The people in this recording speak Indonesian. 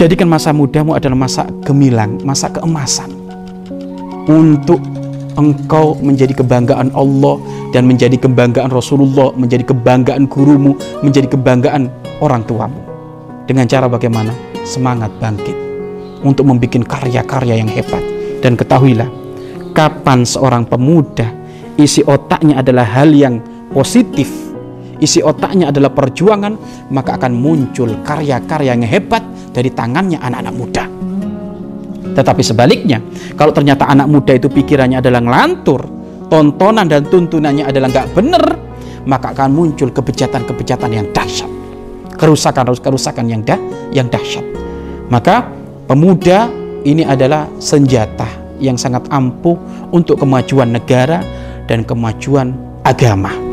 Jadikan masa mudamu adalah masa gemilang, masa keemasan, untuk engkau menjadi kebanggaan Allah dan menjadi kebanggaan Rasulullah, menjadi kebanggaan gurumu, menjadi kebanggaan orang tuamu. Dengan cara bagaimana? Semangat bangkit untuk membuat karya-karya yang hebat. Dan ketahuilah, kapan seorang pemuda isi otaknya adalah hal yang positif, isi otaknya adalah perjuangan, maka akan muncul karya-karya yang hebat dari tangannya anak-anak muda. Tetapi sebaliknya, kalau ternyata anak muda itu pikirannya adalah ngelantur, tontonan dan tuntunannya adalah nggak bener, maka akan muncul kebejatan-kebejatan yang dahsyat, kerusakan-kerusakan yang dahsyat. Maka pemuda ini adalah senjata yang sangat ampuh untuk kemajuan negara dan kemajuan agama.